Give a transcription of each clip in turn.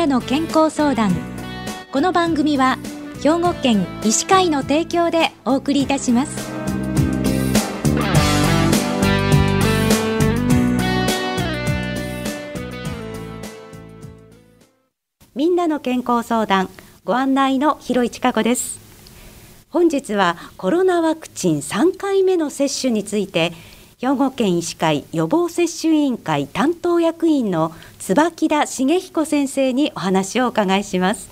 らの健康相談。この番組は兵庫県医師会の提供でお送りいたします。みんなの健康相談、ご案内の広井千佳子です。本日はコロナワクチン3回目の接種について、兵庫県医師会予防接種委員会担当役員の椿田茂彦先生にお話をお伺いします。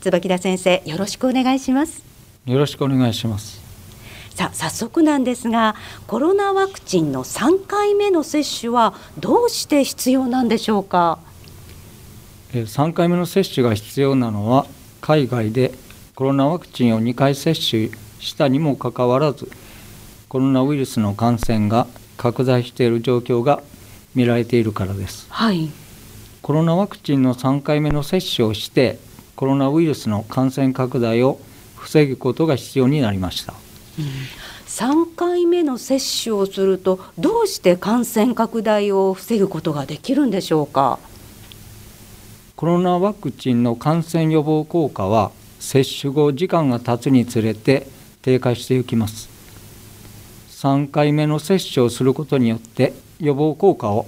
椿田先生、よろしくお願いします。よろしくお願いします。さあ、早速なんですが、コロナワクチンの3回目の接種はどうして必要なんでしょうか？3回目の接種が必要なのは、海外でコロナワクチンを2回接種したにもかかわらず、コロナウイルスの感染が拡大している状況が見られているからです。はい。コロナワクチンの3回目の接種をして、コロナウイルスの感染拡大を防ぐことが必要になりました。3回目の接種をすると、どうして感染拡大を防ぐことができるんでしょうか？コロナワクチンの感染予防効果は、接種後時間が経つにつれて低下していきます。3回目の接種をすることによって予防効果を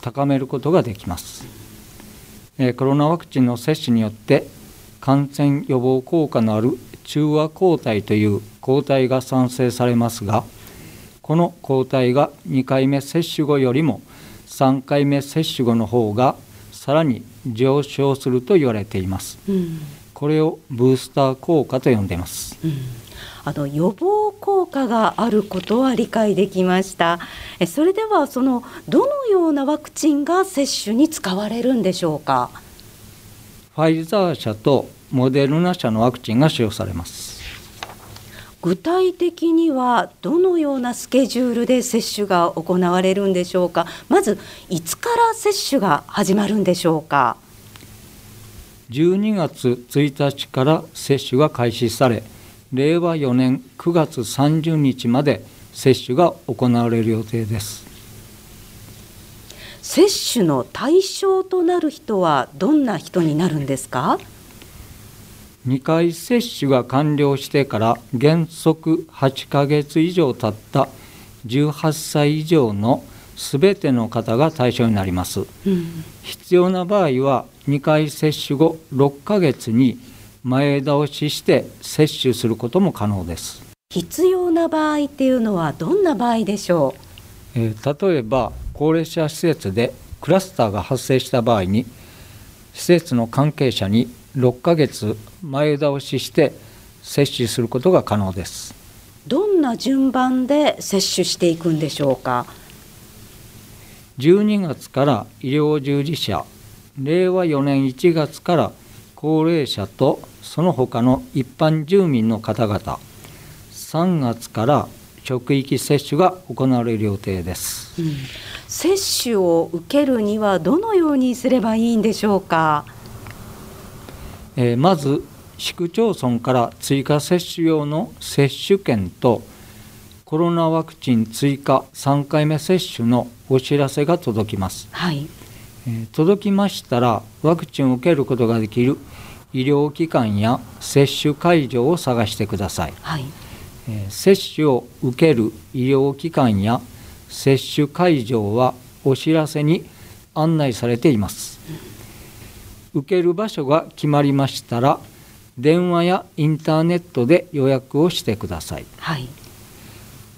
高めることができます。コロナワクチンの接種によって感染予防効果のある中和抗体という抗体が産生されますが、この抗体が2回目接種後よりも3回目接種後の方がさらに上昇すると言われています。これをブースター効果と呼んでいます。予防効果があることは理解できました。それでは、どのようなワクチンが接種に使われるんでしょうか？ファイザー社とモデルナ社のワクチンが使用されます。具体的にはどのようなスケジュールで接種が行われるんでしょうか？まず、いつから接種が始まるんでしょうか？12月1日から接種が開始され、令和4年9月30日まで接種が行われる予定です。接種の対象となる人はどんな人になるんですか？2回接種が完了してから原則8ヶ月以上経った18歳以上のすべての方が対象になります。必要な場合は、2回接種後6ヶ月に前倒しして接種することも可能です。必要な場合っていうのはどんな場合でしょう？例えば、高齢者施設でクラスターが発生した場合に、施設の関係者に6ヶ月前倒しして接種することが可能です。どんな順番で接種していくんでしょうか？12月から医療従事者、令和4年1月から高齢者とその他の一般住民の方々、3月から職域接種が行われる予定です。接種を受けるにはどのようにすればいいんでしょうか？まず、市区町村から追加接種用の接種券と、コロナワクチン追加3回目接種のお知らせが届きます。はい。届きましたら、ワクチンを受けることができる医療機関や接種会場を探してください。はい。接種を受ける医療機関や接種会場はお知らせに案内されています。受ける場所が決まりましたら、電話やインターネットで予約をしてください。はい。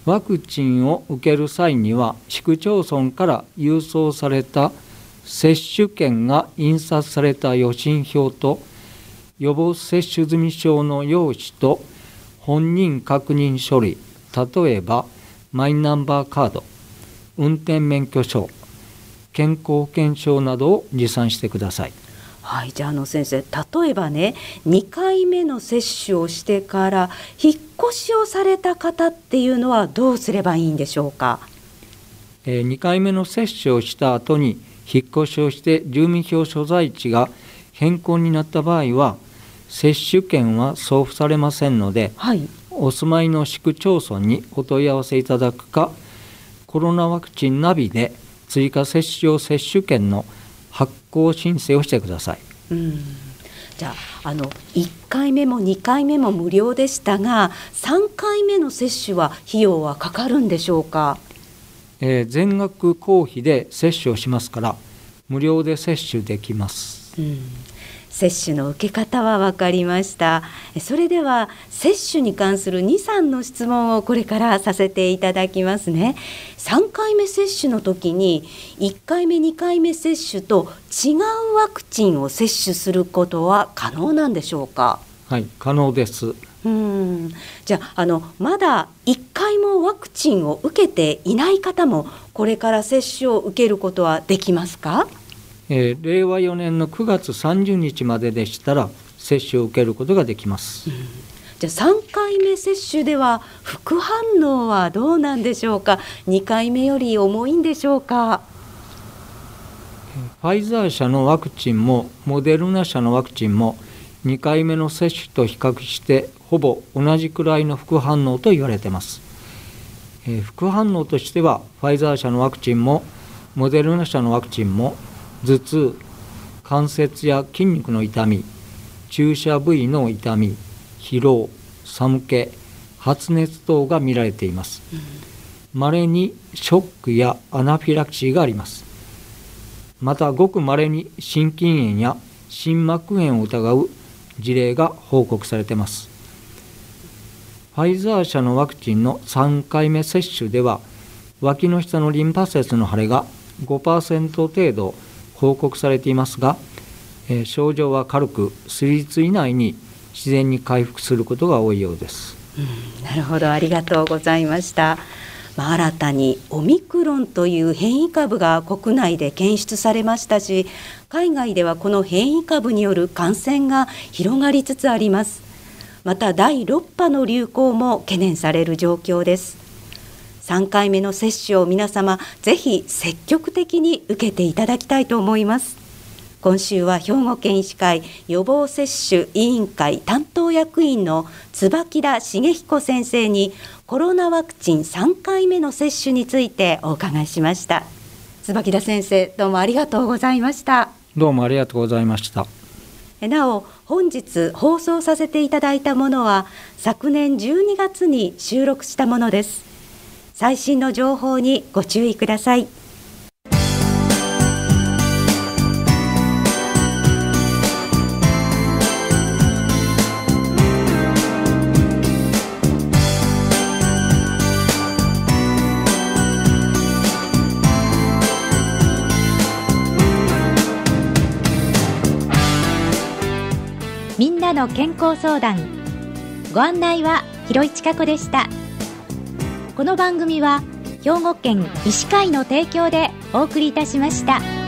ワクチンを受ける際には、市区町村から郵送された接種券が印刷された予診票と、予防接種済証の用紙と本人確認書類、例えばマイナンバーカード、運転免許証、健康保険証などを持参してください。はい、じゃあ先生、例えばね、2回目の接種をしてから引っ越しをされた方っていうのはどうすればいいんでしょうか？2回目の接種をした後に引っ越しをして住民票所在地が変更になった場合は、接種券は送付されませんので、はい、お住まいの市区町村にお問い合わせいただくか、コロナワクチンナビで追加接種用接種券の発行申請をしてください。じゃあ、1回目も2回目も無料でしたが、3回目の接種は費用はかかるんでしょうか。全額公費で接種をしますから無料で接種できます。接種の受け方は分かりました。それでは接種に関する2、3の質問をこれからさせていただきますね。3回目接種の時に1回目、2回目接種と違うワクチンを接種することは可能なんでしょうか。はい、可能です。じゃあ、まだ1回もワクチンを受けていない方もこれから接種を受けることはできますか。令和4年の9月30日まででしたら接種を受けることができます。じゃあ3回目接種では副反応はどうなんでしょうか。2回目より重いんでしょうか。ファイザー社のワクチンもモデルナ社のワクチンも2回目の接種と比較してほぼ同じくらいの副反応と言われています。副反応としてはファイザー社のワクチンもモデルナ社のワクチンも頭痛、関節や筋肉の痛み、注射部位の痛み、疲労、寒気、発熱等が見られています。稀にショックやアナフィラキシーがあります。またごく稀に心筋炎や心膜炎を疑う事例が報告されています。ファイザー社のワクチンの3回目接種では、脇の下のリンパ節の腫れが 5% 程度、報告されていますが、症状は軽く数日以内に自然に回復することが多いようです。なるほど、ありがとうございました。新たにオミクロンという変異株が国内で検出されましたし、海外ではこの変異株による感染が広がりつつあります。また第6波の流行も懸念される状況です。3回目の接種を皆様ぜひ積極的に受けていただきたいと思います。今週は兵庫県医師会予防接種委員会担当役員の椿田茂彦先生にコロナワクチン3回目の接種についてお伺いしました。椿田先生、どうもありがとうございました。どうもありがとうございました。なお、本日放送させていただいたものは昨年12月に収録したものです。最新の情報にご注意ください。みんなの健康相談。ご案内は広井千佳子でした。この番組は兵庫県医師会の提供でお送りいたしました。